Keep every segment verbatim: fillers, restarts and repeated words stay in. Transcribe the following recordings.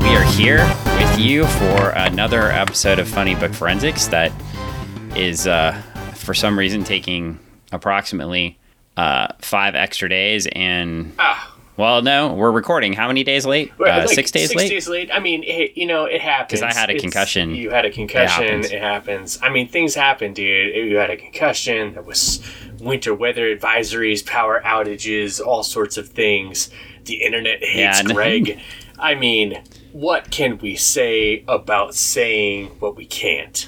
We are here with you for another episode of Funny Book Forensics that is, uh, for some reason, taking approximately uh, five extra days. And, oh. well, no, we're recording. How many days late? Uh, like six days six late? Six days late. I mean, it, you know, it happens. Because I had a it's, concussion. You had a concussion. It happens. it happens. I mean, things happen, dude. You had a concussion. There was winter weather advisories, power outages, all sorts of things. The internet hates yeah, Greg. I mean, what can we say about saying what we can't?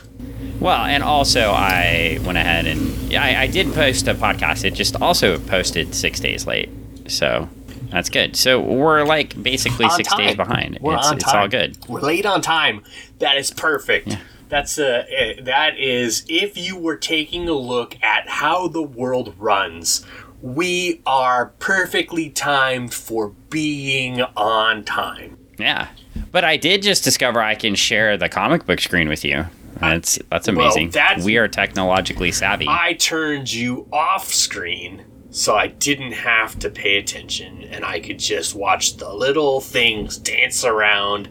Well, and also I went ahead and I, I did post a podcast. It just also posted six days late. So that's good. So we're like basically on six time. days behind. We're it's, on it's time. all good. We're late on time. That is perfect. Yeah. That's a, that is if you were taking a look at how the world runs, we are perfectly timed for being on time. Yeah. But I did just discover I can share the comic book screen with you. That's that's amazing. Well, that's, we are technologically savvy. I turned you off screen so I didn't have to pay attention and I could just watch the little things dance around,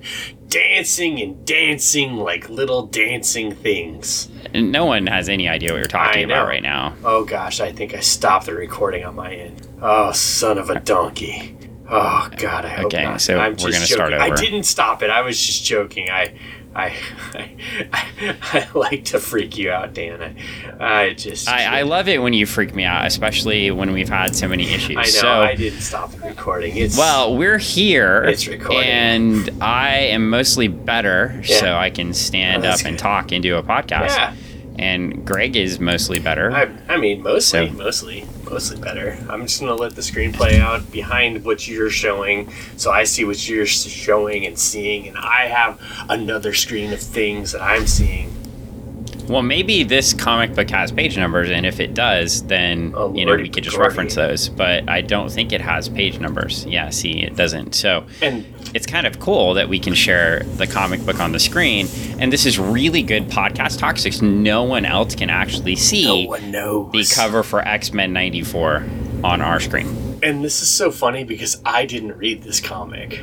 dancing and dancing like little dancing things. No one has any idea what you're talking about right now. Oh gosh, I think I stopped the recording on my end. Oh, son of a donkey. Oh god, I hope okay, not. Okay, so I'm we're going to start over. I didn't stop it. I was just joking. I I, I, I, I like to freak you out, Dan. I, I just I, I love it when you freak me out, especially when we've had so many issues. I know. So, I didn't stop the recording. It's well, we're here. It's recording, and I am mostly better, yeah. so I can stand oh, up good. and talk and do a podcast. Yeah. And Greg is mostly better. I, I mean, mostly, so. mostly, mostly better. I'm just gonna let the screen play out behind what you're showing, so I see what you're showing and seeing, and I have another screen of things that I'm seeing. Well, maybe this comic book has page numbers, and if it does, then oh, you know we could just reference those. But I don't think it has page numbers. Yeah, see, it doesn't. So and it's kind of cool that we can share the comic book on the screen, and this is really good podcast talk. So no one else can actually see no one knows. the cover for X-Men ninety-four on our screen. And this is so funny because I didn't read this comic.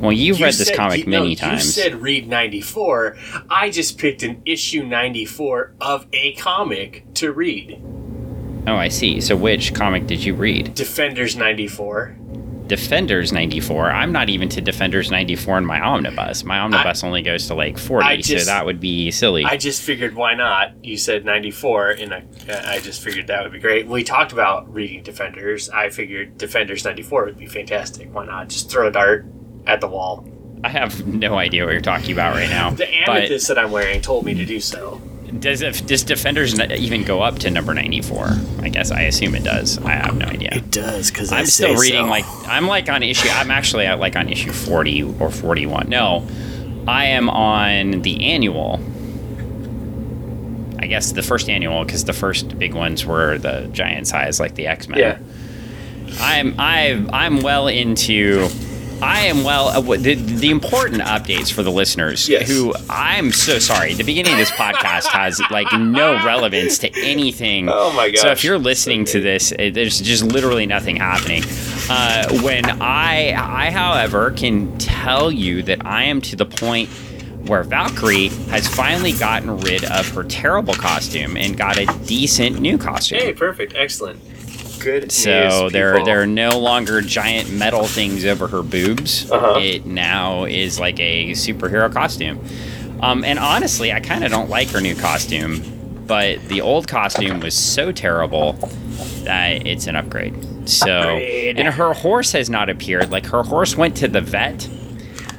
Well, you've you read this said, comic you, many no, times. You said read ninety-four. I just picked an issue ninety-four of a comic to read. Oh, I see. So which comic did you read? Defenders ninety-four. Defenders ninety-four? I'm not even to Defenders ninety-four in my omnibus. My omnibus I, only goes to like forty, just, so that would be silly. I just figured why not? You said ninety-four, and I, I just figured that would be great. We talked about reading Defenders. I figured Defenders ninety-four would be fantastic. Why not? Just throw a dart at the wall. I have no idea what you're talking about right now. The amethyst that I'm wearing told me to do so. Does it, does Defenders even go up to number ninety-four? I guess I assume it does. I have no idea. It does because I'm still reading so. like I'm like on issue. I'm actually at like on issue forty or forty-one. No, I am on the annual. I guess the first annual because the first big ones were the giant size like the X-Men. Yeah. I'm I I'm well into. I am well, the, the important updates for the listeners yes. who I'm so sorry. The beginning of this podcast has like no relevance to anything. Oh my gosh. So if you're listening to this, it, there's just literally nothing happening. Uh, when I, I, however, can tell you that I am to the point where Valkyrie has finally gotten rid of her terrible costume and got a decent new costume. Hey, perfect. Excellent. Good so there, there are no longer giant metal things over her boobs. Uh-huh. It now is like a superhero costume. Um, and honestly, I kind of don't like her new costume, but the old costume was so terrible that it's an upgrade. So, upgrade. And her horse has not appeared. Like her horse went to the vet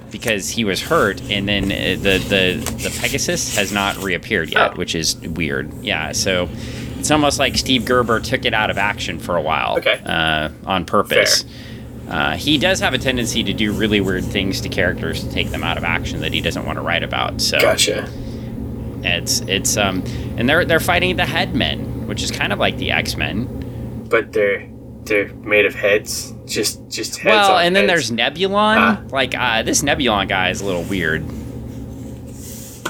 because he was hurt, and then the the, the Pegasus has not reappeared yet, oh. which is weird. Yeah, so. It's almost like Steve Gerber took it out of action for a while okay. uh, on purpose. Uh, he does have a tendency to do really weird things to characters to take them out of action that he doesn't want to write about. So gotcha. It's it's um and they're they're fighting the Headmen, which is kind of like the X-Men, but they're they're made of heads, just just heads. Well, and heads. Then there's Nebulon. Huh? Like uh, this Nebulon guy is a little weird.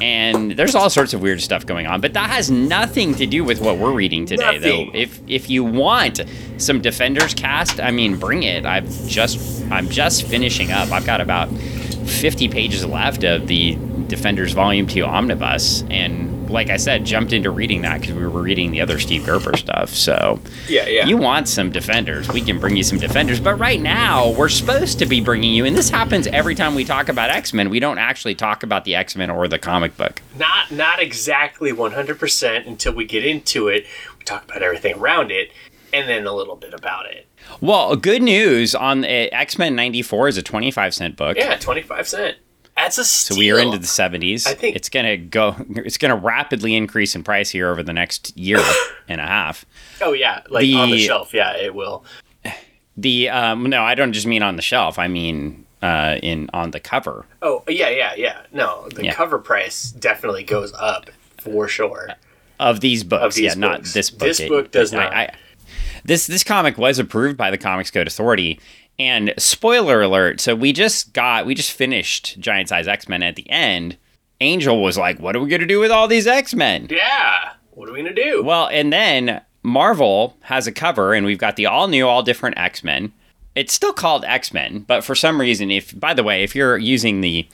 And there's all sorts of weird stuff going on, but that has nothing to do with what we're reading today, nothing. though. If if you want some Defenders cast, I mean, bring it. I've just I'm just finishing up. I've got about fifty pages left of the Defenders Volume two Omnibus, and like I said, jumped into reading that because we were reading the other Steve Gerber stuff. So yeah, yeah. You want some Defenders, we can bring you some Defenders, but right now we're supposed to be bringing you, and this happens every time we talk about X-Men, we don't actually talk about the X-Men or the comic book. Not not exactly one hundred percent until we get into it. We talk about everything around it, and then a little bit about it. Well, good news on uh, X-Men ninety-four is a twenty-five cent book. Yeah, twenty-five cent. That's a steal. So we are into the seventies. I think it's gonna go. It's gonna rapidly increase in price here over the next year and a half. Oh yeah, like the, on the shelf. Yeah, it will. The um, no, I don't just mean on the shelf. I mean uh, in on the cover. Oh yeah, yeah, yeah. No, the yeah. cover price definitely goes up for sure. Of these books, of these yeah, books. Not this book. This it, book does not. I, I, this this comic was approved by the Comics Code Authority. And spoiler alert, so we just got, we just finished Giant Size X-Men at the end. Angel was like, what are we going to do with all these X-Men? Yeah, what are we going to do? Well, and then Marvel has a cover, and we've got the all new, all different X-Men. It's still called X-Men, but for some reason, if, by the way, if you're using the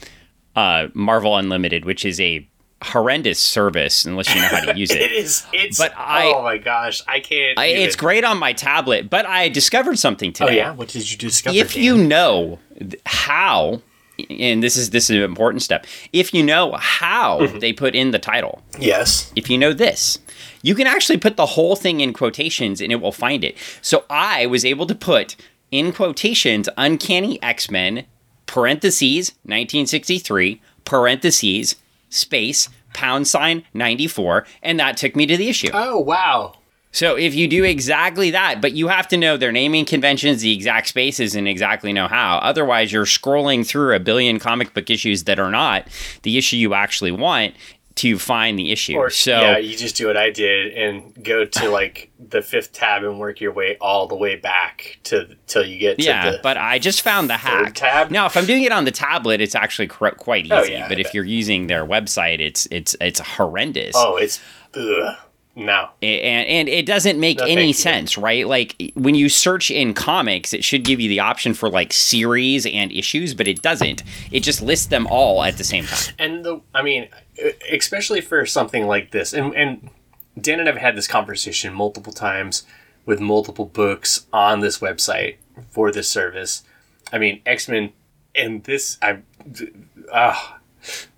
uh, Marvel Unlimited, which is a horrendous service unless you know how to use it. it is. It's. But I, oh my gosh, I can't. I, it's it. great on my tablet, but I discovered something today. Oh yeah, what did you discover? If Dan? you know how, and this is this is an important step. If you know how mm-hmm. they put in the title, yes. If you know this, you can actually put the whole thing in quotations, and it will find it. So I was able to put in quotations "Uncanny X-Men" parentheses nineteen sixty-three parentheses. Space pound sign ninety-four, and that took me to the issue. Oh wow. So if you do exactly that, but you have to know their naming conventions, the exact spaces, and exactly know how, otherwise you're scrolling through a billion comic book issues that are not the issue you actually want to find the issue. Or, so yeah, you just do what I did and go to like the fifth tab and work your way all the way back to till you get to yeah, the but I just found the hack. Tab. Now, if I'm doing it on the tablet, it's actually quite easy. Oh, yeah, but I if bet. You're using their website, it's it's it's horrendous. Oh, it's ugh. No. And and it doesn't make no, any sense, right? Like when you search in comics, it should give you the option for like series and issues, but it doesn't. It just lists them all at the same time. And the I mean, especially for something like this, and, and Dan and I've had this conversation multiple times with multiple books on this website for this service. I mean, X-Men and this, I, uh,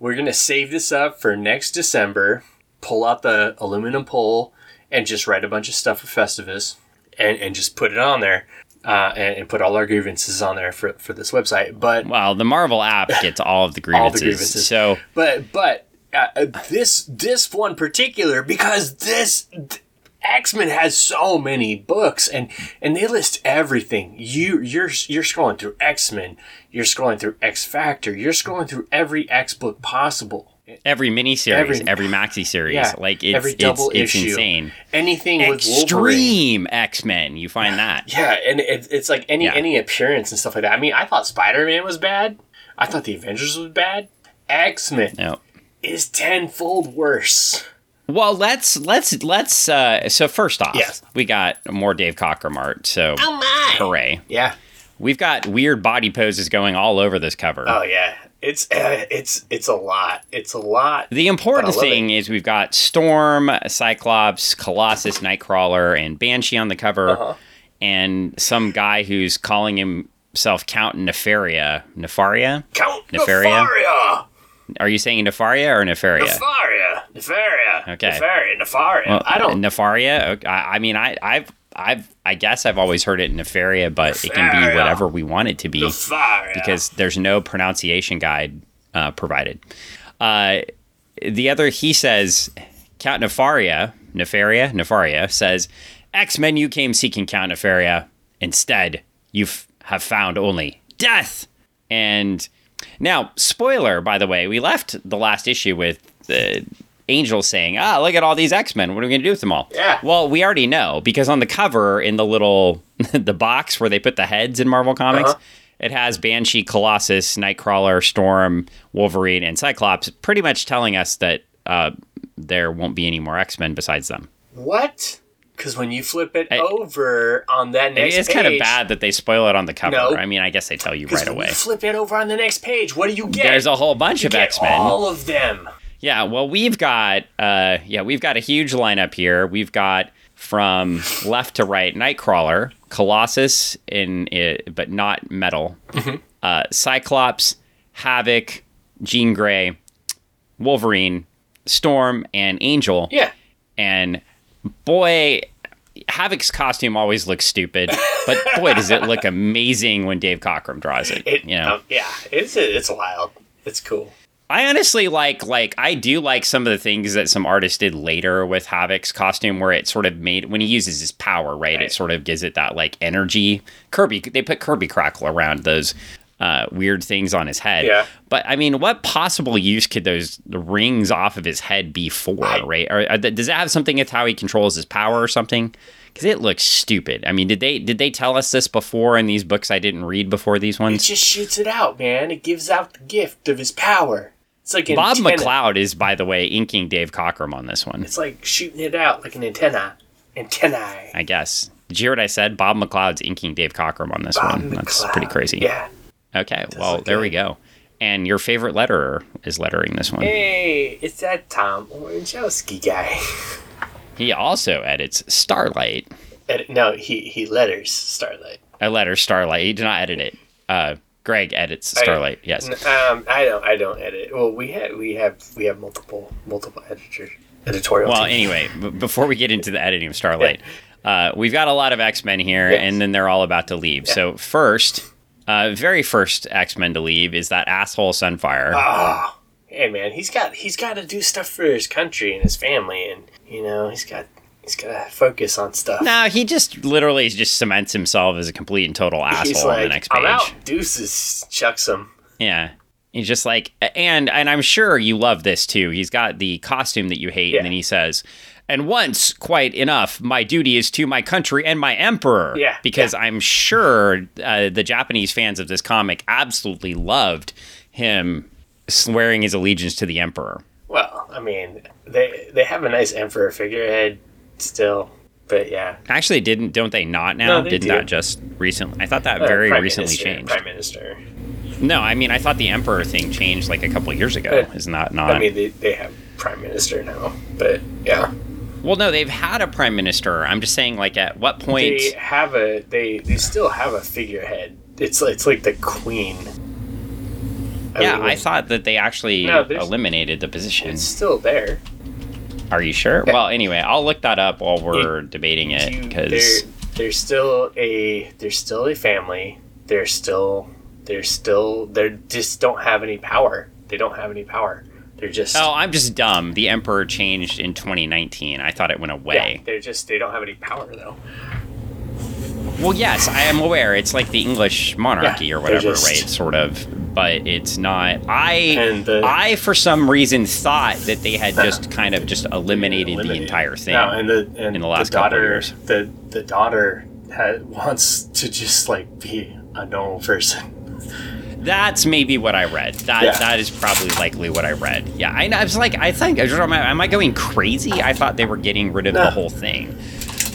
we're going to save this up for next December. Pull out the aluminum pole and just write a bunch of stuff for Festivus and, and just put it on there uh, and, and put all our grievances on there for, for this website. But well, the Marvel app gets all of the grievances. all the grievances. So, but but uh, this this one particular, because this X-Men has so many books and and they list everything. You you're you're scrolling through X-Men, you're scrolling through X-Factor, you're scrolling through every X book possible. Every miniseries, every, every maxi series, yeah, like it's every double it's, issue. It's insane. Anything with Extreme X-Men, you find that. Yeah, and it, it's like any yeah. any appearance and stuff like that. I mean, I thought Spider-Man was bad. I thought the Avengers was bad. X-Men nope. is tenfold worse. Well, let's let's let's. Uh, so first off, yes. we got more Dave Cockrum art. So oh my. hooray! Yeah, we've got weird body poses going all over this cover. Oh yeah. It's uh, it's it's a lot. It's a lot. The important thing it. is we've got Storm, Cyclops, Colossus, Nightcrawler, and Banshee on the cover, uh-huh. and some guy who's calling himself Count Nefaria. Nefaria? Count Nefaria. Nefaria. Are you saying Nefaria or Nefaria? Nefaria. Nefaria. Okay. Nefaria. Nefaria. Well, I don't. Nefaria. I mean, I I've. I've, I guess I've always heard it Nefaria, but Nefaria. It can be whatever we want it to be Nefaria. Because there's no pronunciation guide uh, provided. Uh, the other, he says, Count Nefaria, Nefaria, Nefaria says, X-Men, you came seeking Count Nefaria. Instead, you f- have found only death. And now, spoiler, by the way, we left the last issue with the... Angel saying, ah, look at all these X-Men. What are we going to do with them all? Yeah. Well, we already know because on the cover in the little, the box where they put the heads in Marvel Comics, uh-huh. it has Banshee, Colossus, Nightcrawler, Storm, Wolverine, and Cyclops pretty much telling us that uh, there won't be any more X-Men besides them. What? because when you flip it I, over on that next page... It's kind of bad that they spoil it on the cover. No, I mean, I guess they tell you right away. When you flip it over on the next page, what do you get? There's a whole bunch you of X-Men. All of them. Yeah, well, we've got uh, yeah, we've got a huge lineup here. We've got, from left to right, Nightcrawler, Colossus, in it, but not metal, mm-hmm. uh, Cyclops, Havoc, Jean Grey, Wolverine, Storm, and Angel. Yeah. And boy, Havoc's costume always looks stupid, but boy, does it look amazing when Dave Cockrum draws it. it you know? Um, yeah, it's it's wild. It's cool. I honestly like, like, I do like some of the things that some artists did later with Havoc's costume, where it sort of made, when he uses his power, right, right. it sort of gives it that, like, energy. Kirby, they put Kirby Crackle around those uh, weird things on his head. Yeah. But, I mean, what possible use could those rings off of his head be for, I, right? Or, or does that have something with how he controls his power or something? Because it looks stupid. I mean, did they did they tell us this before in these books I didn't read before these ones? It just shoots it out, man. It gives out the gift of his power. It's like Bob McLeod is, by the way, inking Dave Cockrum on this one. It's like shooting it out like an antenna. Antennae. I guess. Did you hear what I said? Bob McLeod's inking Dave Cockrum on this Bob one. McLeod. That's pretty crazy. Yeah. Okay, well, there good. we go. And your favorite letterer is lettering this one. Hey, it's that Tom Orzechowski guy. He also edits Starlight. Ed- no, he, he letters Starlight. I letter Starlight. He did not edit it. Uh... Greg edits Starlight. I, yes. Um, I don't. I don't edit. Well, we have. We have. We have multiple multiple editors. Editorial. Well, teams. Anyway, b- before we get into the editing of Starlight, yeah. uh, we've got a lot of X-Men here, yes. and then they're all about to leave. Yeah. So first, uh, very first X-Men to leave is that asshole Sunfire. Oh, hey man, he's got he's got to do stuff for his country and his family, and you know he's got. He's got to focus on stuff. No, he just literally just cements himself as a complete and total asshole. He's like, on the next page. I'm out. Deuces. Chucks him. Yeah. He's just like, and and I'm sure you love this too. He's got the costume that you hate, yeah. and then he says, and once, quite enough, my duty is to my country and my emperor. Yeah. Because yeah. I'm sure uh, the Japanese fans of this comic absolutely loved him swearing his allegiance to the emperor. Well, I mean, they they have a nice emperor figurehead. Still, but yeah. Actually, didn't don't they not now? No, they didn't do. That just recently? I thought that uh, very Prime recently Minister, changed. Prime Minister. No, I mean I thought the Emperor thing changed like a couple of years ago. But, Isn't that not? I mean they they have Prime Minister now, but yeah. Well, no, they've had a Prime Minister. I'm just saying, like, at what point they have a they they still have a figurehead. It's it's like the Queen. I yeah, mean, I thought that they actually no, eliminated the position. It's still there. Are you sure? Okay. Well, anyway, I'll look that up while we're it, debating it because there's still a there's still a family. They're still they're still they just don't have any power. They don't have any power. They're just oh, I'm just dumb. The emperor changed in twenty nineteen. I thought it went away. Yeah, they're just they don't have any power though. Well, yes, I am aware. It's like the English monarchy yeah, or whatever, just... right? Sort of. But it's not. I, the, I for some reason, thought that they had just kind of just eliminated, eliminated. the entire thing no, and the, and in the last the daughter, couple of years. The, the daughter had, wants to just, like, be a normal person. That's maybe what I read. That yeah. That is probably likely what I read. Yeah, I, I was like, I think, am I, am I going crazy? I thought they were getting rid of no. the whole thing.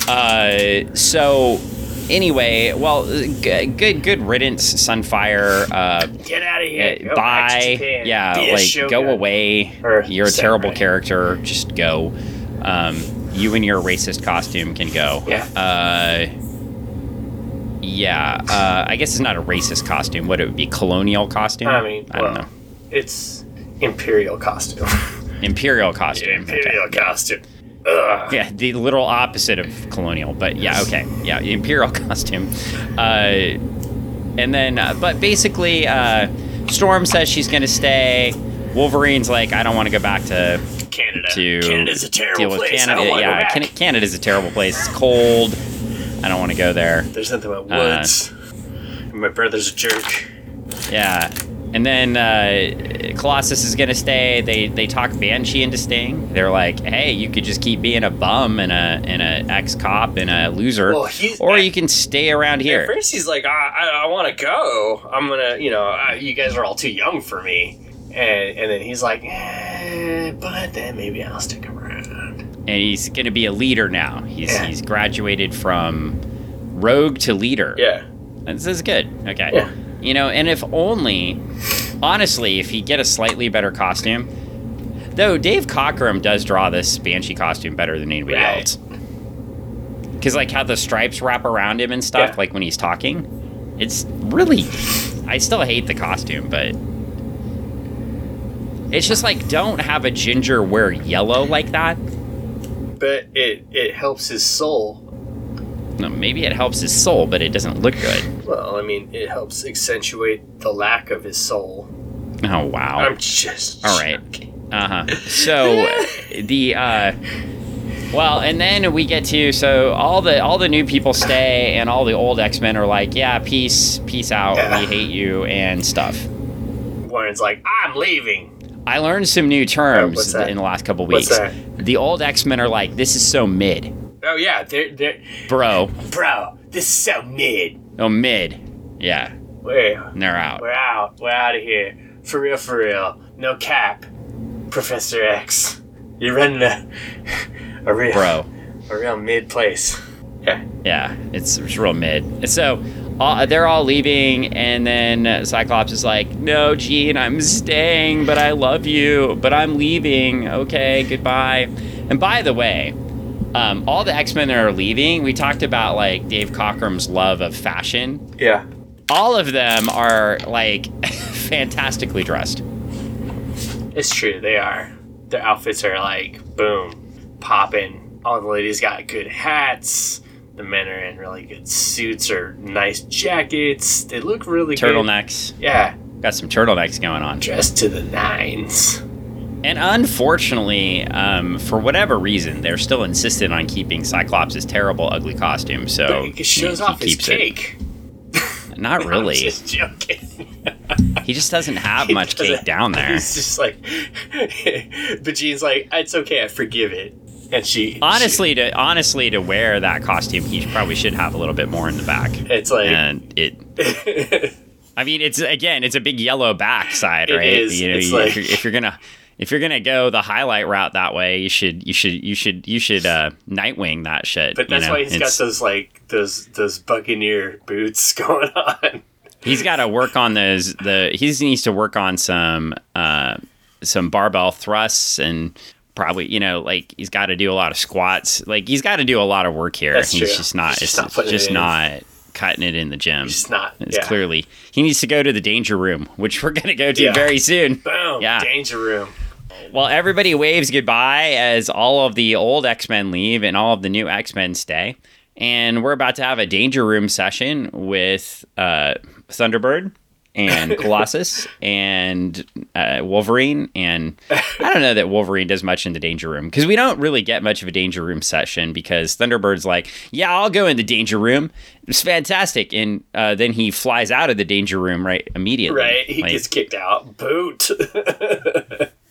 Uh, so... Anyway, well, g- good, good riddance, Sunfire. Uh, Get out of here. Uh, bye. Yeah, Be like go away. Or You're a terrible right. character. Just go. Um, you and your racist costume can go. Yeah. Uh, yeah. Uh, I guess it's not a racist costume. What it would be, colonial costume. I mean, I well, don't know. It's imperial costume. Imperial costume. Imperial okay. costume. Ugh. Yeah, the literal opposite of colonial, but yeah, okay, yeah, imperial costume, uh, and then, uh, but basically, uh, Storm says she's gonna stay. Wolverine's like, I don't want to go back to Canada. To Canada's a terrible place. Canada. I don't yeah, go back. Canada's a terrible place. It's cold. I don't want to go there. There's nothing about woods. Uh, My brother's a jerk. Yeah. And then uh, Colossus is going to stay. They they talk Banshee into staying. They're like, hey, you could just keep being a bum and a and an ex-cop and a loser. Well, or you can stay around here. At first he's like, I, I, I want to go. I'm going to, you know, I, you guys are all too young for me. And, and then he's like, eh, but then maybe I'll stick around. and he's going to be a leader now. He's yeah. he's graduated from rogue to leader. Yeah. This is good. Okay. Yeah. You know, and if only, honestly, if he get a slightly better costume, though Dave Cockrum does draw this Banshee costume better than anybody right. else. Because, like, how the stripes wrap around him and stuff, yeah. like, when he's talking, it's really, I still hate the costume, but it's just, like, don't have a ginger wear yellow like that. But it, it helps his soul. No, maybe it helps his soul, but it doesn't look good. Well, I mean, it helps accentuate the lack of his soul. Oh, wow. I'm just All right. joking. Uh-huh. So, the, uh... Well, and then we get to... So, all the all the new people stay, and all the old X-Men are like, yeah, peace, peace out, yeah. we hate you, and stuff. Warren's like, I'm leaving. I learned some new terms oh, in the last couple weeks. What's that? The old X-Men are like, this is so mid. Oh, yeah. They're, they're, bro. Bro, this is so mid. Oh, mid. Yeah. We're, and they're out. We're out. We're out of here. For real, for real. No cap. Professor X. You're running a, a real... Bro. A real mid place. Yeah. Yeah. It's, it's real mid. So all, they're all leaving, and then Cyclops is like, no, Jean, I'm staying, but I love you, but I'm leaving. Okay, goodbye. And by the way... Um, all the X-Men that are leaving, we talked about, like, Dave Cockrum's love of fashion. Yeah. All of them are, like, fantastically dressed. It's true. They are. Their outfits are, like, boom, popping. All the ladies got good hats. The men are in really good suits or nice jackets. They look really good. Turtlenecks. Yeah. Got some turtlenecks going on. Dressed to the nines. And unfortunately, um, for whatever reason, they're still insistent on keeping Cyclops' terrible, ugly costume. So it shows he, off he his cake. It. Not really. I'm just joking. He just doesn't have he much doesn't, cake down there. He's just like, but Jean's like, it's okay, I forgive it. And she honestly she, to honestly to wear that costume, he probably should have a little bit more in the back. It's like, and it. I mean, it's again, it's a big yellow backside, right? It is. You know, it's you, like, if, you're, if you're gonna. If you're gonna go the highlight route that way, you should you should you should you should uh, Nightwing that shit. But that's you know? why he's it's, got those like those those Buccaneer boots going on. He's got to work on those. The he needs to work on some uh, some barbell thrusts and probably you know like he's got to do a lot of squats. Like he's got to do a lot of work here. That's he's true. just not. He's it's not just it not. cutting it in the gym. It's not. It's yeah. clearly he needs to go to the danger room, which we're gonna go to yeah. very soon. Boom. Yeah. Danger room. Well, everybody waves goodbye as all of the old X-Men leave and all of the new X-Men stay. And we're about to have a danger room session with uh, Thunderbird and Colossus and uh, Wolverine. And I don't know that Wolverine does much in the danger room because we don't really get much of a danger room session because Thunderbird's like, yeah, I'll go in the danger room. It's fantastic. And uh, then he flies out of the danger room right immediately. Right. He like, gets kicked out. Boot.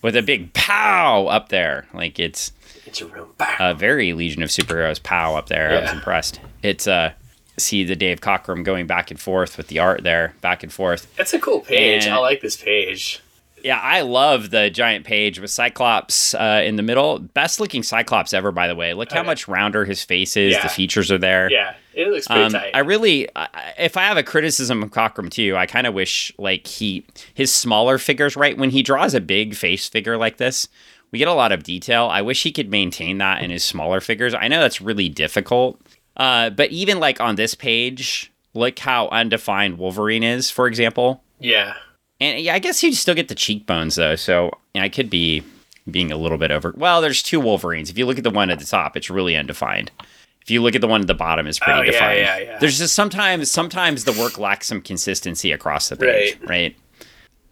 With a big pow up there. Like it's, it's a real pow. A very Legion of Superheroes pow up there. Yeah. I was impressed. It's uh, see the Dave Cockrum going back and forth with the art there, back and forth. That's a cool page. And, I like this page. Yeah, I love the giant page with Cyclops uh, in the middle. Best looking Cyclops ever, by the way. Look how okay. much rounder his face is. Yeah. The features are there. Yeah, it looks pretty um, tight. I really, I, if I have a criticism of Cockrum too, I kind of wish like he, his smaller figures, right? When he draws a big face figure like this, we get a lot of detail. I wish he could maintain that in his smaller figures. I know that's really difficult. Uh, but even like on this page, look how undefined Wolverine is, for example. Yeah. And yeah, I guess you'd still get the cheekbones, though, so you know, I could be being a little bit over... Well, there's two Wolverines. If you look at the one at the top, it's really undefined. If you look at the one at the bottom, it's pretty oh, yeah, defined. Yeah, yeah. There's just sometimes sometimes the work lacks some consistency across the page, right? right?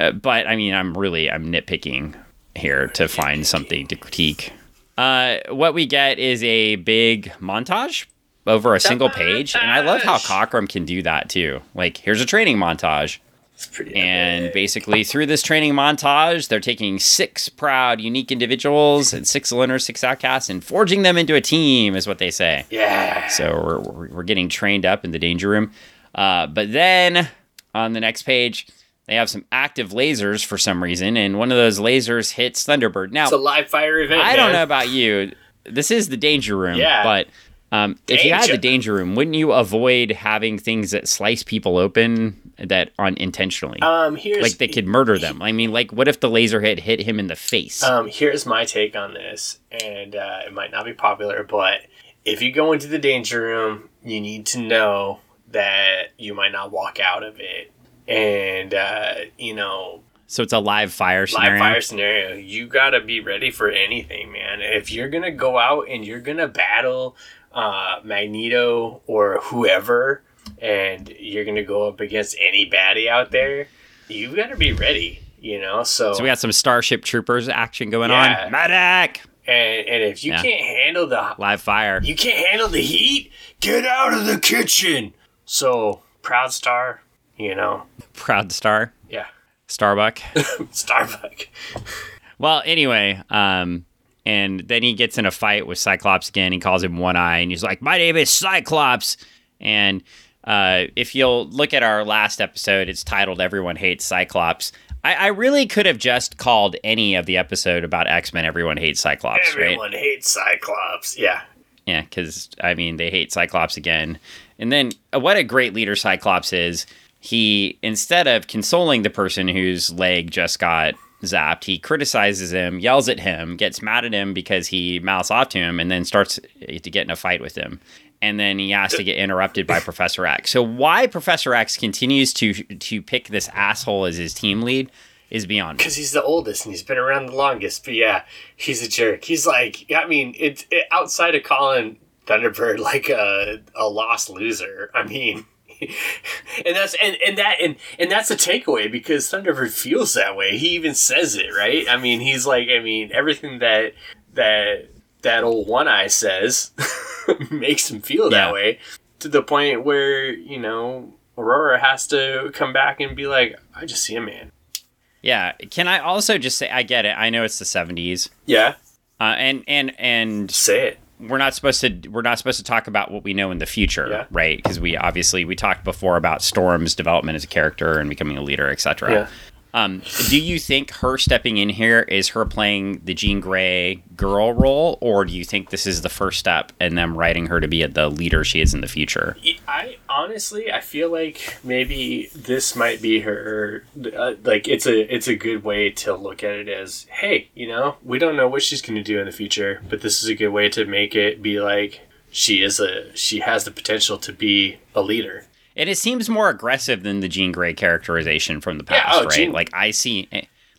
Uh, but, I mean, I'm really I'm nitpicking here to find something to critique. Uh, what we get is a big montage over a single page, and I love how Cockrum can do that, too. Like, here's a training montage. It's pretty and epic. Basically, through this training montage, they're taking six proud, unique individuals and six learners, six outcasts, and forging them into a team is what they say. Yeah. So we're we're getting trained up in the danger room. Uh, but then on the next page, they have some active lasers for some reason, and one of those lasers hits Thunderbird. Now it's a live fire event. I man. don't know about you. this is the danger room, yeah. but um, if you had the danger room, wouldn't you avoid having things that slice people open that unintentionally? Um, here's, like they could murder them. I mean, like what if the laser hit hit him in the face? Um, here's my take on this, and uh, it might not be popular, but if you go into the danger room, you need to know that you might not walk out of it. And, uh, you know... So it's a live fire scenario? Live fire scenario. You gotta be ready for anything, man. If you're gonna go out and you're gonna battle uh, Magneto or whoever, and you're gonna go up against any baddie out there, you gotta be ready, you know? So so we got some Starship Troopers action going yeah. on. Medic! And, and if you yeah. can't handle the... Live fire. You can't handle the heat? Get out of the kitchen! So, Proud Star... You know, Proud Star. Yeah. Starbuck. Starbuck. Well, anyway, um, and then he gets in a fight with Cyclops again. He calls him One Eye, and he's like, "My name is Cyclops." And uh, if you'll look at our last episode, it's titled "Everyone Hates Cyclops." I, I really could have just called any of the episode about X-Men "Everyone Hates Cyclops." Everyone right? hates Cyclops. Yeah. Yeah, because I mean, they hate Cyclops again, and then uh, what a great leader Cyclops is. He, instead of consoling the person whose leg just got zapped, he criticizes him, yells at him, gets mad at him because he mouths off to him, and then starts to get in a fight with him. And then he has to get interrupted by Professor X. So why Professor X continues to to pick this asshole as his team lead is beyond me. Because he's the oldest and he's been around the longest. But yeah, he's a jerk. He's like, I mean, it's it, outside of calling Thunderbird like a, a lost loser, I mean... and that's and, and that and, and that's a takeaway because Thunderbird feels that way. He even says it, right? I mean, he's like, I mean, everything that that that old One Eye says makes him feel that yeah. way. To the point where, you know, Aurora has to come back and be like, I just see a man. Yeah. Can I also just say I get it? I know it's the seventies. Yeah. Uh, and and and say it. We're not supposed to. We're not supposed to talk about what we know in the future, yeah. right? Because we obviously we talked before about Storm's development as a character and becoming a leader, et cetera. Yeah. Um, do you think her stepping in here is her playing the Jean Grey girl role, or do you think this is the first step in them writing her to be the leader she is in the future? I honestly, I feel like maybe this might be her. Uh, like it's a it's a good way to look at it as, hey, you know, we don't know what she's going to do in the future, but this is a good way to make it be like she is a she has the potential to be a leader. And it seems more aggressive than the Jean Grey characterization from the past, yeah, oh, right? Jean- like, I see...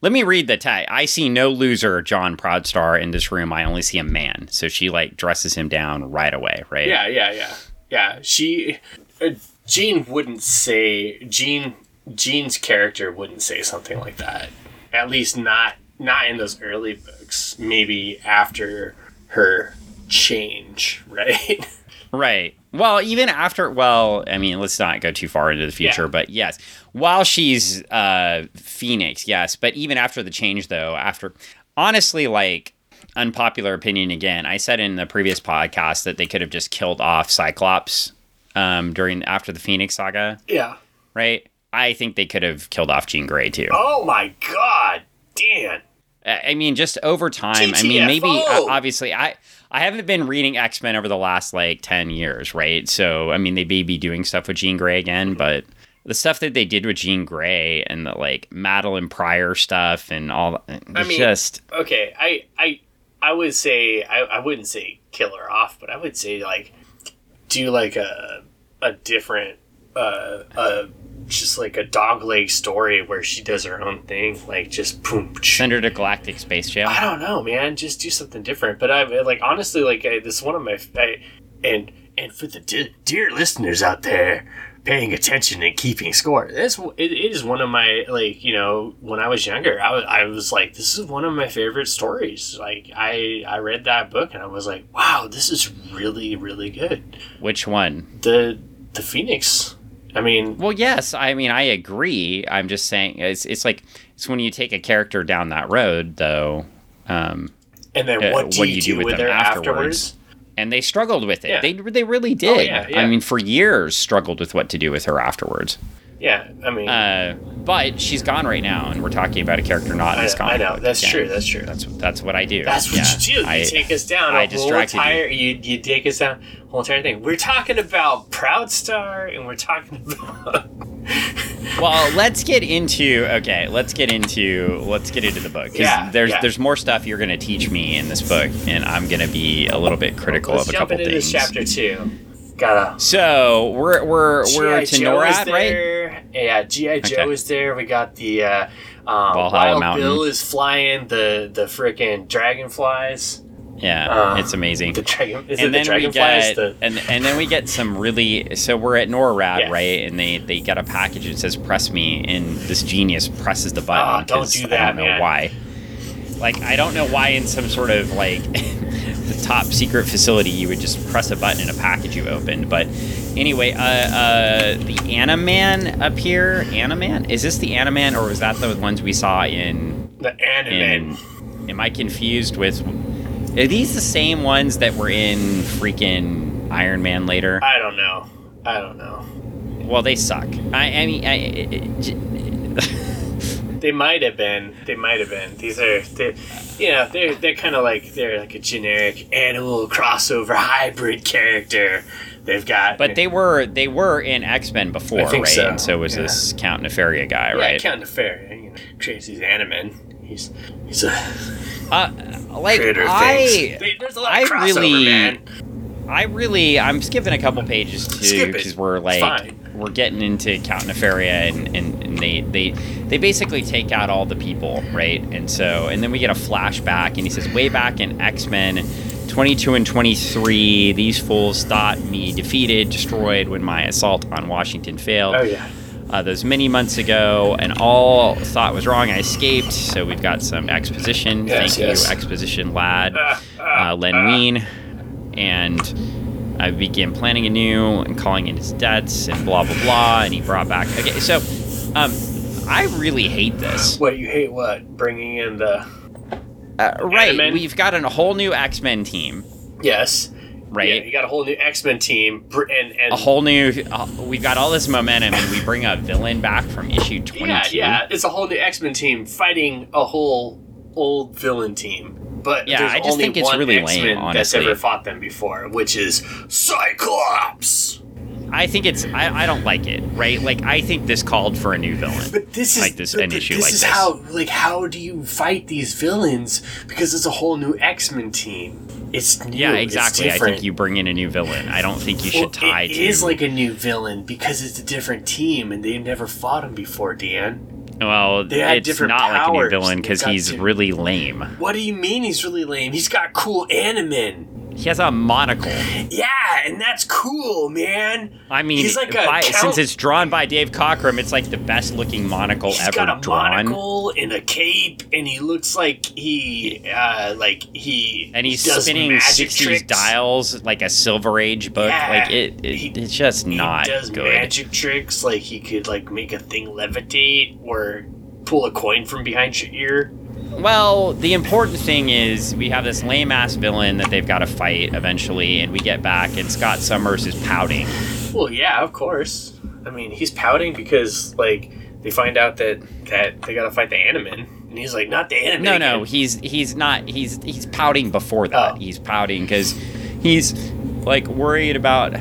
Let me read the tag. I see no loser, John Proudstar, in this room. I only see a man. So she, like, dresses him down right away, right? Yeah, yeah, yeah. Yeah, she... Uh, Jean wouldn't say... Jean, Jean's character wouldn't say something like that. At least not, not in those early books. Maybe after her change, right? Right. Well, even after, well, I mean, let's not go too far into the future, yeah. but yes, while she's uh, Phoenix, yes, but even after the change, though, after, honestly, like, unpopular opinion again, I said in the previous podcast that they could have just killed off Cyclops um, during, after the Phoenix saga. Yeah. Right? I think they could have killed off Jean Grey, too. Oh, my God. Dan. I mean, just over time, G T F O. I mean, maybe, uh, obviously, I... I haven't been reading X-Men over the last, like, ten years, right? So, I mean, they may be doing stuff with Jean Grey again, but the stuff that they did with Jean Grey and the, like, Madeline Pryor stuff and all that. I mean, just... okay, I I, I would say, I, I wouldn't say kill her off, but I would say, like, do, like, a, a different, uh, a, just, like, a dogleg story where she does her own thing. Like, just boom. Send her to Galactic Space Jail. I don't know, man. Just do something different. But, I like, honestly, like, I, this is one of my... I, and and for the de- dear listeners out there paying attention and keeping score, that's, it, it is one of my, like, you know, when I was younger, I was, I was like, this is one of my favorite stories. Like, I, I read that book, and I was like, wow, this is really, really good. Which one? The The Phoenix... I mean... Well, yes. I mean, I agree. I'm just saying... It's it's like... It's when you take a character down that road, though... Um, and then what uh, do what you do, do with, with them afterwards? afterwards? And they struggled with it. Yeah. They they really did. Oh, yeah, yeah. I mean, for years, struggled with what to do with her afterwards. Yeah, I mean... Uh, but she's gone right now, and we're talking about a character not in this comic. I know, I know. that's again. true, that's true. That's that's what I do. That's what yeah. you do. You I, take us down. I distracted entire, you. you. You take us down the whole entire thing. We're talking about Proud Star, and we're talking about... Well, let's get into... Okay, let's get into... Let's get into the book. Because yeah, there's, yeah. there's more stuff you're going to teach me in this book, and I'm going to be a little bit critical well, of a couple things. Let's jump into this chapter two. Gotta. So we're we're we're to NORAD, right? Yeah, G I. Joe okay. is there. We got the uh, um, Valhalla Wild Mountain. Bill is flying the the freaking dragonflies. Yeah, uh, it's amazing. The dragon, is and it then the dragonflies? The... And and then we get some really. So we're at NORAD, yeah. right? And they they got a package that says "Press me," and this genius presses the button. Oh, don't do that, I don't know man. Why. Like, I don't know why in some sort of, like, the top secret facility you would just press a button and a package you opened. But anyway, uh, uh, the Animan up here. Animan? Is this the Animan, or was that the ones we saw in... The Animan. In, am I confused with... Are these the same ones that were in freaking Iron Man later? I don't know. I don't know. Well, they suck. I, I mean, I... It, it, They might have been. They might have been. These are, you know, they're they're kind of like they're like a generic animal crossover hybrid character. They've got. But they were they were in X-Men before, I think right? So. And so was yeah. this Count Nefaria guy, yeah, right? Count Nefaria, you know, creates these Animan. He's he's a uh, like creator of I, things. They, there's a lot of I crossover, really, man. I really, I'm skipping a couple pages too because we're like. It's fine. We're getting into Count Nefaria, and, and, and they, they they basically take out all the people, right? And so, and then we get a flashback, and he says, way back in X-Men twenty-two and twenty-three, these fools thought me defeated, destroyed when my assault on Washington failed. Oh, yeah. Uh, those many months ago, and all thought was wrong. I escaped, so we've got some exposition. Yes, Thank yes. you, exposition lad, uh, uh, uh, Len Wein, uh. and... I began planning anew and calling in his debts and blah, blah, blah, and he brought back... Okay, so, um, I really hate this. What, you hate what? Bringing in the... Uh, right, Animan? We've got a whole new X-Men team. Yes. Right? Yeah, you got a whole new X-Men team, and... and a whole new... Uh, we've got all this momentum, and we bring a villain back from issue twenty-two. Yeah, yeah, it's a whole new X-Men team fighting a whole old villain team. But yeah, I just think it's really lame, honestly. That's ever fought them before, which is Cyclops. I think it's. I, I don't like it, right? Like, I think this called for a new villain. But this is like this, but, an but issue this like is this. How like how do you fight these villains? Because it's a whole new X-Men team. It's new, yeah, exactly. It's I think you bring in a new villain. I don't think you well, should tie. It to... is like a new villain because it's a different team and they've never fought him before, Dan. Well, it's not like a new villain because he's really lame. What do you mean he's really lame? He's got cool Animan. He has a monocle. Yeah, and that's cool, man. I mean, he's like by, count- since it's drawn by Dave Cockrum, it's like the best looking monocle he's ever drawn. He's got a drawn. monocle and a cape, and he looks like he, uh, like he, and he's does spinning magic sixties tricks. Dials like a Silver Age book. Yeah, like it, it he, it's just not good. He does good. magic tricks, like he could like make a thing levitate or pull a coin from behind your ear. Well, the important thing is we have this lame-ass villain that they've got to fight eventually, and we get back, and Scott Summers is pouting. Well, yeah, of course. I mean, he's pouting because, like, they find out that, that they got to fight the Animan, and he's like, not the Animan. No, no, he's he's not. He's, he's pouting before that. Oh. He's pouting because he's, like, worried about...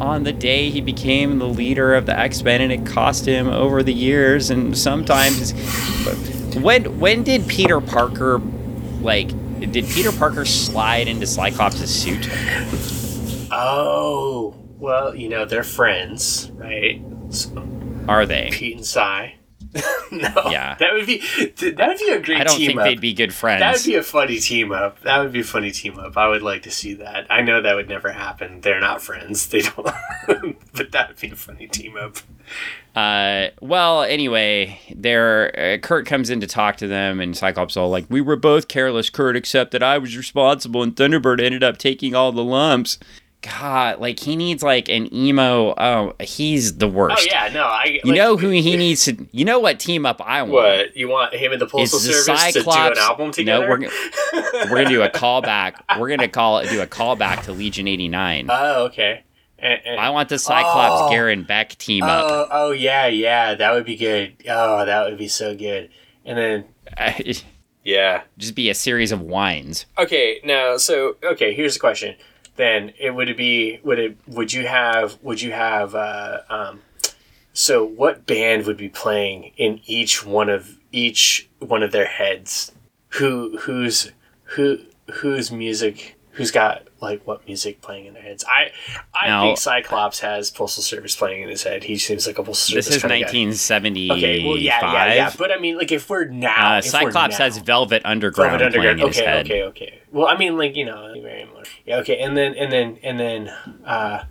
On the day he became the leader of the X-Men, and it cost him over the years. And sometimes, when when did Peter Parker, like, did Peter Parker slide into Cyclops' suit? Oh, well, you know they're friends, right? So, are they? Pete and Cy. No, yeah. That would be that would be a great team up. I don't think up. they'd be good friends. That would be a funny team up. That would be a funny team up. I would like to see that. I know that would never happen. They're not friends. They don't. But that would be a funny team up. Uh, well, anyway, there. Uh, Kurt comes in to talk to them, and Cyclops all like, "We were both careless, Kurt, except that I was responsible, and Thunderbird ended up taking all the lumps." God, like, he needs, like, an emo, oh, he's the worst. Oh, yeah, no, I... You like, know who he needs to... You know what team up I want? What, you want him and the Postal the Service Cyclops, to do an album together? No, we're going we're gonna to do a callback. We're going to call do a callback to Legion eighty-nine. Oh, okay. And, and, I want the Cyclops, oh, Garen Beck team oh, up. Oh, yeah, yeah. That would be good. Oh, that would be so good. And then... I, yeah. Just be a series of wines. Okay, now, so, okay, here's the question. Then, it would it be, would it, would you have, would you have, uh, um, so what band would be playing in each one of, each one of their heads? Who, who's, who, whose music, who's got, like, what music playing in their heads? I, I now, think Cyclops has Postal Service playing in his head. He seems like a Postal Service. This is nineteen seventy-five. Okay, well, yeah, yeah, yeah. But I mean, like, if we're now, uh, if Cyclops we're now, has Velvet Underground, Velvet Underground playing okay, in his head. Okay, okay, okay. Well, I mean, like, you know, very much. Yeah, okay, and then, and then, and then, uh,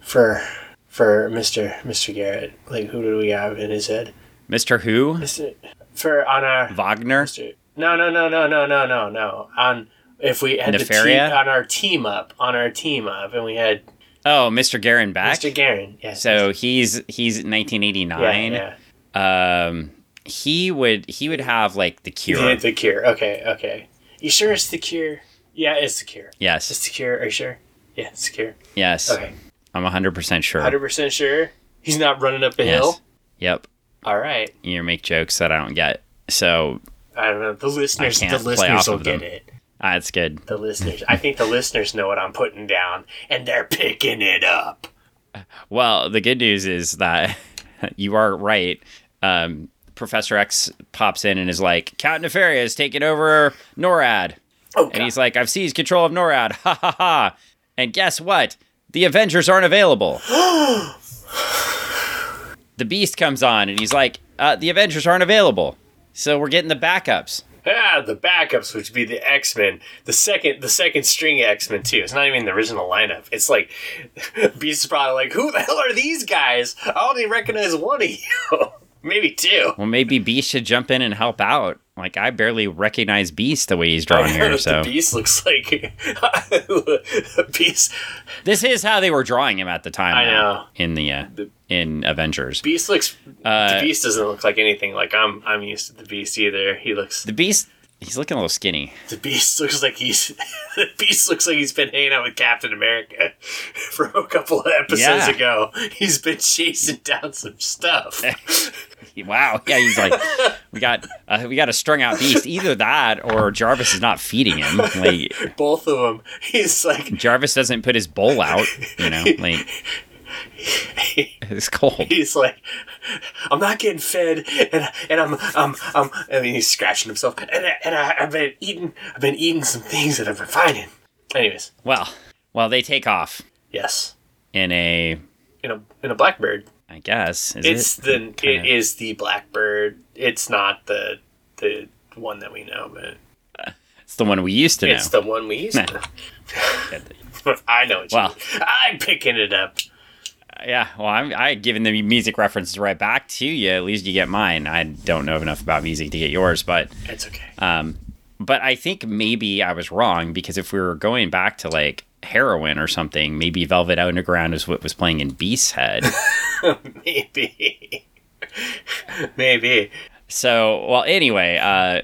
for for Mister Mister Garrett, like, who do we have in his head? Mister Who? Mister For on our Wagner. Mister No, no, no, no, no, no, no, no. On. If we had Nefaria? The team on our team up, on our team up, and we had... Oh, Mister Garen back? Mister Garen, yes. So yes. he's he's nineteen eighty-nine. Yeah, yeah. Um, he would he would have, like, The Cure. Yeah, The Cure, okay, okay. You sure it's The Cure? Yeah, it's The Cure. Yes. It's The Cure, are you sure? Yeah, it's The Cure. Yes. Okay. I'm one hundred percent sure. one hundred percent sure? He's not running up a yes. hill? Yep. All right. You make jokes that I don't get, so... I don't know, the listeners, the listeners will get it. Ah, that's good. The listeners. I think the listeners know what I'm putting down, and they're picking it up. Well, the good news is that you are right. Um, Professor X pops in and is like, Count Nefaria has taken over NORAD. Oh, and God. He's like, I've seized control of NORAD. Ha, ha, ha. And guess what? The Avengers aren't available. The Beast comes on, and he's like, uh, the Avengers aren't available. So we're getting the backups. Ah, the backups, which would be the X-Men, the second, the second string X-Men too. It's not even the original lineup. It's like, Beast is probably like, who the hell are these guys? I only recognize one of you, maybe two. Well, maybe Beast should jump in and help out. Like, I barely recognize Beast the way he's drawn here. So the Beast looks like Beast. This is how they were drawing him at the time. I know though, in the, uh, the in Avengers. Beast looks. Uh, the Beast doesn't look like anything. Like I'm I'm used to the Beast either. He looks. The Beast. He's looking a little skinny. The Beast looks like he's. The Beast looks like he's been hanging out with Captain America for a couple of episodes yeah. ago. He's been chasing down some stuff. Wow. Yeah, he's like, we got uh, we got a strung out Beast. Either that or Jarvis is not feeding him. Like, both of them. He's like, Jarvis doesn't put his bowl out. You know, like. It's cold. He's like, I'm not getting fed, and and I'm um um. I mean, he's scratching himself, and I, and I, I've been eating. I've been eating some things that I've been finding. Anyways, well, well, they take off. Yes. In a. In a in a Blackbird. I guess is it's it? the it, it of... is the Blackbird. It's not the the one that we know, but uh, it's the one we used to know. It's the one we used nah. to know. I know. What you well, mean. I'm picking it up. Yeah, well, I'm I giving the music references right back to you. At least you get mine. I don't know enough about music to get yours, but it's okay. Um, but I think maybe I was wrong, because if we were going back to like Heroin or something, maybe Velvet Underground is what was playing in Beast's head. maybe, maybe. So, well, anyway, uh,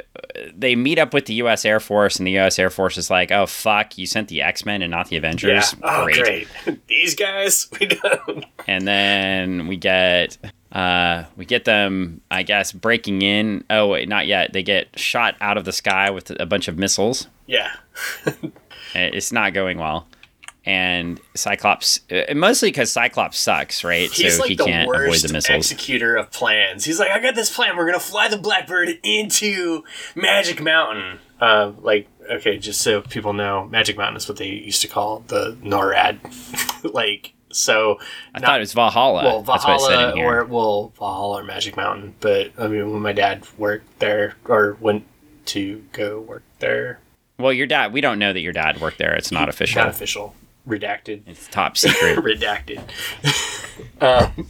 they meet up with the U S Air Force, and the U S Air Force is like, oh, fuck, you sent the X-Men and not the Avengers? Yeah. Great. Oh, great. These guys, we don't. And then we get uh, we get them, I guess, breaking in. Oh, wait, not yet. They get shot out of the sky with a bunch of missiles. Yeah. It's not going well. And Cyclops, mostly because Cyclops sucks, right? He's so like he the can't worst avoid the missiles. Executor of plans. He's like, I got this plan. We're gonna fly the Blackbird into Magic Mountain. Uh, like, okay, just so people know, Magic Mountain is what they used to call the NORAD. like, so I not, thought it was Valhalla. Well, Valhalla or well, Valhalla or Magic Mountain. But I mean, when my dad worked there or went to go work there. Well, your dad. We don't know that your dad worked there. It's not official. Not official. Redacted. It's top secret. Redacted. um,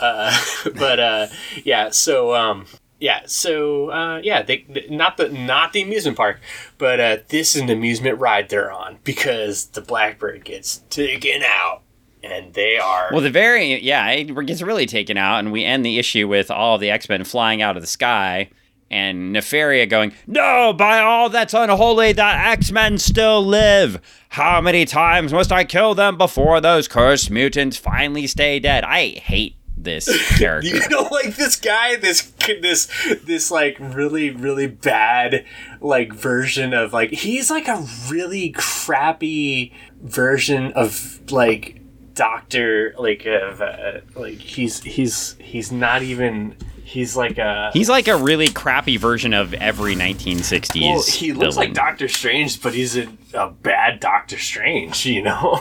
uh, but uh, yeah, so um, yeah, so uh, yeah, they not the not the amusement park, but uh, this is an amusement ride they're on because the Blackbird gets taken out, and they are well. The very yeah, it gets really taken out, and we end the issue with all the X-Men flying out of the sky. and Nefaria going, "No, by all that's unholy, the X-Men still live. How many times must I kill them before those cursed mutants finally stay dead?" I hate this character. You know, like this guy, this this this like really really bad like version of like he's like a really crappy version of like Doctor like of uh, like he's he's he's not even. He's like a... He's like a really crappy version of every nineteen sixties Well, he looks villain. Like Doctor Strange, but he's a, a bad Doctor Strange, you know?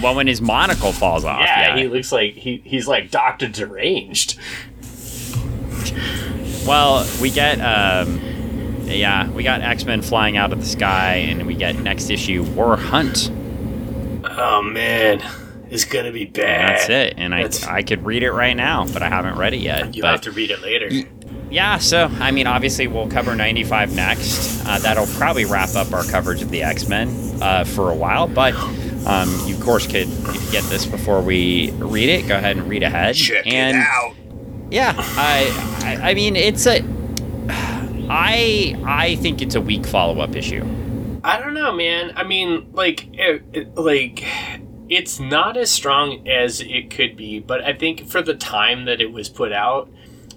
Well, when his monocle falls off. Yeah, yeah. he looks like... he He's like Doctor Deranged. Well, we get... Um, yeah, we got X-Men flying out of the sky, and we get next issue, War Hunt. Oh, man. It's gonna be bad. That's it, and I That's... I could read it right now, but I haven't read it yet. You but... have to read it later. Yeah, so I mean, obviously, we'll cover ninety-five next. Uh, that'll probably wrap up our coverage of the X-Men uh, for a while. But um, you, of course, could if you get this before we read it. Go ahead and read ahead. Check and, it out. Yeah, I, I I mean, it's a I I think it's a weak follow-up issue. I don't know, man. I mean, like it, it, like. It's not as strong as it could be, but I think for the time that it was put out,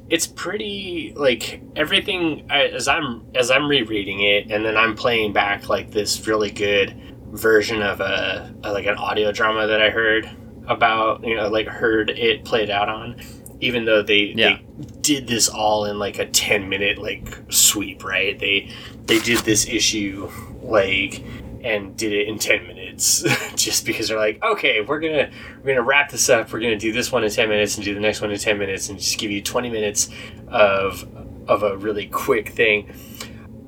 it's pretty, like, everything, as I'm as I'm rereading it, and then I'm playing back, like, this really good version of, a, a like, an audio drama that I heard about, you know, like, heard it played out on, even though they, yeah. they did this all in, like, a ten-minute, like, sweep, right? They They did this issue, like... and did it in ten minutes just because they're like, okay, we're gonna we're gonna wrap this up, we're gonna do this one in ten minutes and do the next one in ten minutes and just give you twenty minutes of of a really quick thing.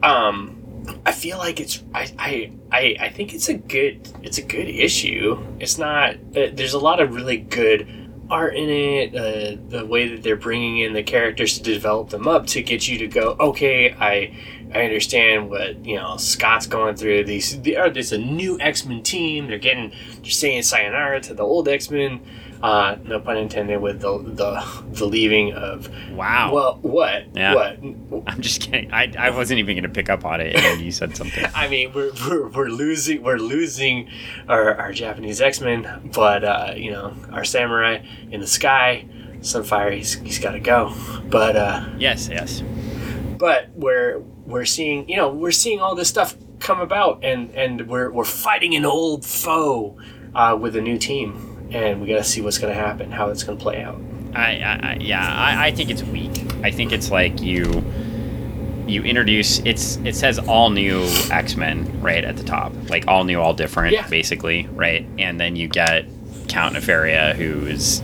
um I feel like it's I I I, I think it's a good it's a good issue. It's not uh, there's a lot of really good art in it, uh, the way that they're bringing in the characters to develop them up to get you to go, okay, I I understand what, you know, Scott's going through. These, they are, there's a new X-Men team. They're getting, they're saying sayonara to the old X-Men. Uh, no pun intended with the the, the leaving of... Wow. Well, what? Yeah. What? I'm just kidding. I, I wasn't even going to pick up on it and you said something. I mean, we're, we're we're losing we're losing our our Japanese X-Men, but, uh, you know, our samurai in the sky, Sunfire, he's, he's got to go. But... Uh, yes, yes. But we're... We're seeing, you know, we're seeing all this stuff come about, and, and we're we're fighting an old foe uh, with a new team, and we got to see what's going to happen, how it's going to play out. I, I yeah, I, I think it's weak. I think it's like you you introduce it's it says all new X-Men right at the top, like all new, all different, yeah. basically, right? And then you get Count Nefaria, who is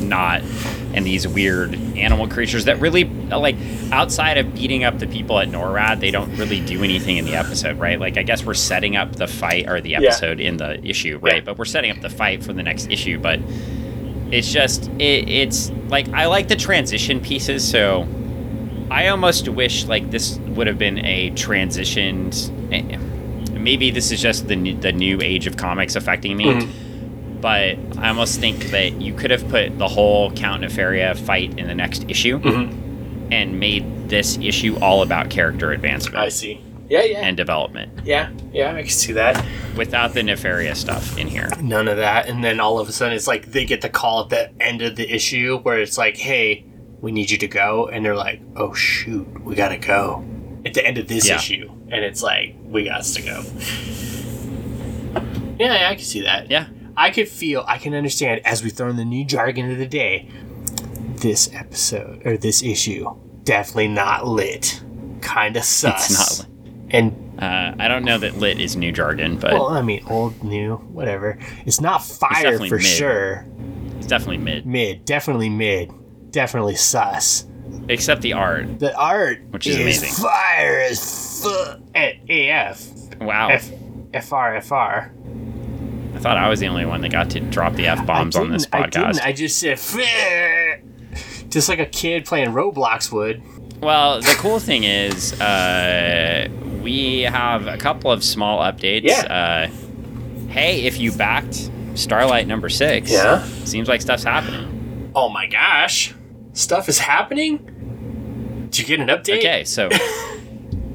not. And these weird animal creatures that really, like, outside of beating up the people at NORAD, they don't really do anything in the episode, right? Like, I guess we're setting up the fight or the episode yeah. in the issue, right? Yeah. But we're setting up the fight for the next issue. But it's just, it, it's like, I like the transition pieces. So I almost wish, like, this would have been a transitioned. Maybe this is just the new, the new age of comics affecting me. Mm-hmm. But I almost think that you could have put the whole Count Nefaria fight in the next issue mm-hmm. and made this issue all about character advancement. I see. Yeah, yeah. And development. Yeah, yeah, I can see that. Without the Nefaria stuff in here. None of that. And then all of a sudden it's like they get the call at the end of the issue where it's like, hey, we need you to go. And they're like, oh, shoot, we got to go. At the end of this yeah. issue. And it's like, we got to go. yeah, yeah, I can see that. Yeah. I could feel, I can understand, as we throw in the new jargon of the day, this episode, or this issue, definitely not lit. Kind of sus. It's not lit. And, uh, I don't know that lit is new jargon, but... Well, I mean, old, new, whatever. It's not fire it's for mid. Sure. It's definitely mid. Mid. Definitely mid. Definitely sus. Except the art. The art which is, is amazing. Fire as fuck. A F. Wow. F- F R, F R. I thought I was the only one that got to drop the F-bombs on this podcast. I didn't. I just said, Fah! Just like a kid playing Roblox would. Well, the cool thing is uh, we have a couple of small updates. Yeah. Uh, hey, if you backed Starlight number six, yeah. seems like stuff's happening. Oh, my gosh. Stuff is happening? Did you get an update? Okay, so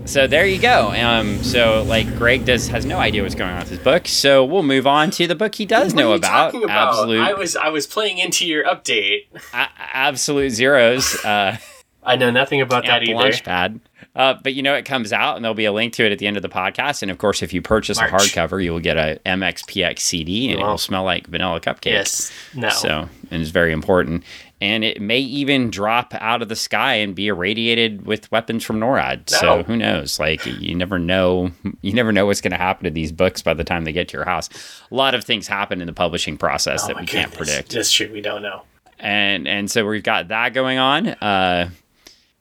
so there you go. Um, so like Greg does has no idea what's going on with his book. So we'll move on to the book he does what know are you about. Talking about? Absolute. I was I was playing into your update. A- absolute zeros. Uh, I know nothing about that either. Launchpad. Uh, but you know, it comes out and there'll be a link to it at the end of the podcast. And of course, if you purchase March. a hardcover, you will get a M X P X C D and oh. it will smell like vanilla cupcakes. Yes. No. So, and it's very important. And it may even drop out of the sky and be irradiated with weapons from NORAD. No. So who knows? Like you never know. You never know what's going to happen to these books by the time they get to your house. A lot of things happen in the publishing process oh that we goodness. can't predict. That's true. We don't know. And and so we've got that going on. Uh,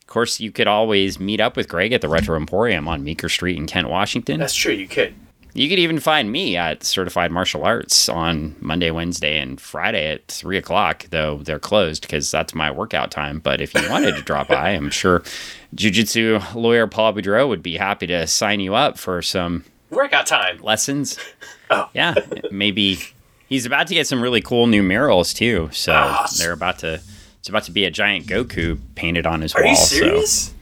of course, you could always meet up with Greg at the Retro Emporium on Meeker Street in Kent, Washington. That's true. You could. You could even find me at Certified Martial Arts on Monday, Wednesday, and Friday at three o'clock, though they're closed because that's my workout time. But if you wanted to drop by, I'm sure Jiu-Jitsu lawyer Paul Boudreaux would be happy to sign you up for some... Workout time. ...lessons. Oh. Yeah, maybe. He's about to get some really cool new murals, too. So oh, they're about to... It's about to be a giant Goku painted on his Are wall. Are you serious? So,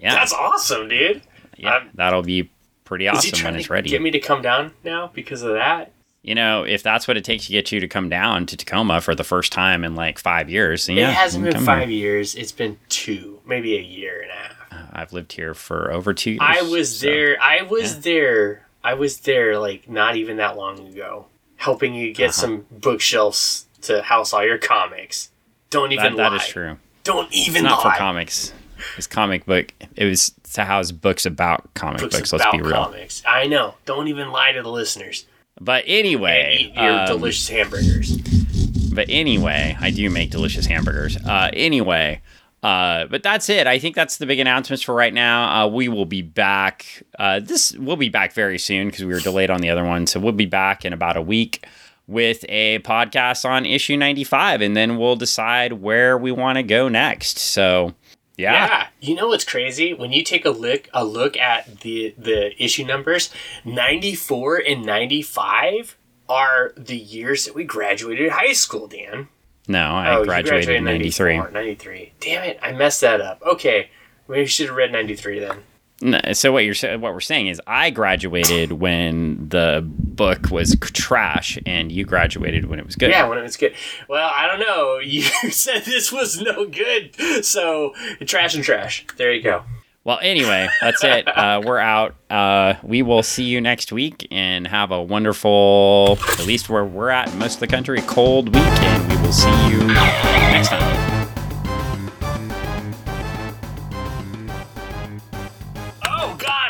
yeah. That's awesome, dude. Yeah, I'm... that'll be... pretty awesome when it's ready. Is he trying to get me to come down now because of that? You know, if that's what it takes to get you to come down to Tacoma for the first time in like five years. It yeah, hasn't been five years. It's been two, maybe a year and a half. Uh, I've lived here for over two years. I was so, there. I was yeah. there. I was there like not even that long ago, helping you get uh-huh. some bookshelves to house all your comics. Don't even that, lie. That is true. Don't even it's not lie. For comics. It's comic book. It was to house books about comic books. books about let's be real. Comics. I know. Don't even lie to the listeners. But anyway, and eat your um, delicious hamburgers. But anyway, I do make delicious hamburgers. Uh, anyway, uh, but that's it. I think that's the big announcements for right now. Uh, we will be back. Uh, this we'll be back very soon because we were delayed on the other one. So we'll be back in about a week with a podcast on issue ninety-five, and then we'll decide where we want to go next. So. Yeah. yeah, you know what's crazy? When you take a look a look at the the issue numbers, ninety-four and ninety-five are the years that we graduated high school, Dan. No, I oh, graduated in ninety-three. ninety-three. Damn it, I messed that up. Okay, we should have read ninety-three then. No, so what you're what we're saying is I graduated when the book was trash and you graduated when it was good. Yeah, when it was good. Well, I don't know. You said this was no good. So trash and trash. There you go. Well, anyway, that's it. Uh, we're out. Uh, we will see you next week and have a wonderful, at least where we're at in most of the country, cold week. And we will see you next time.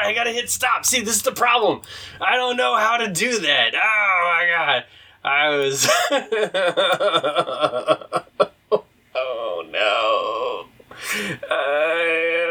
I gotta hit stop. See, this is the problem. I don't know how to do that. Oh my god. I was. Oh no. Uh...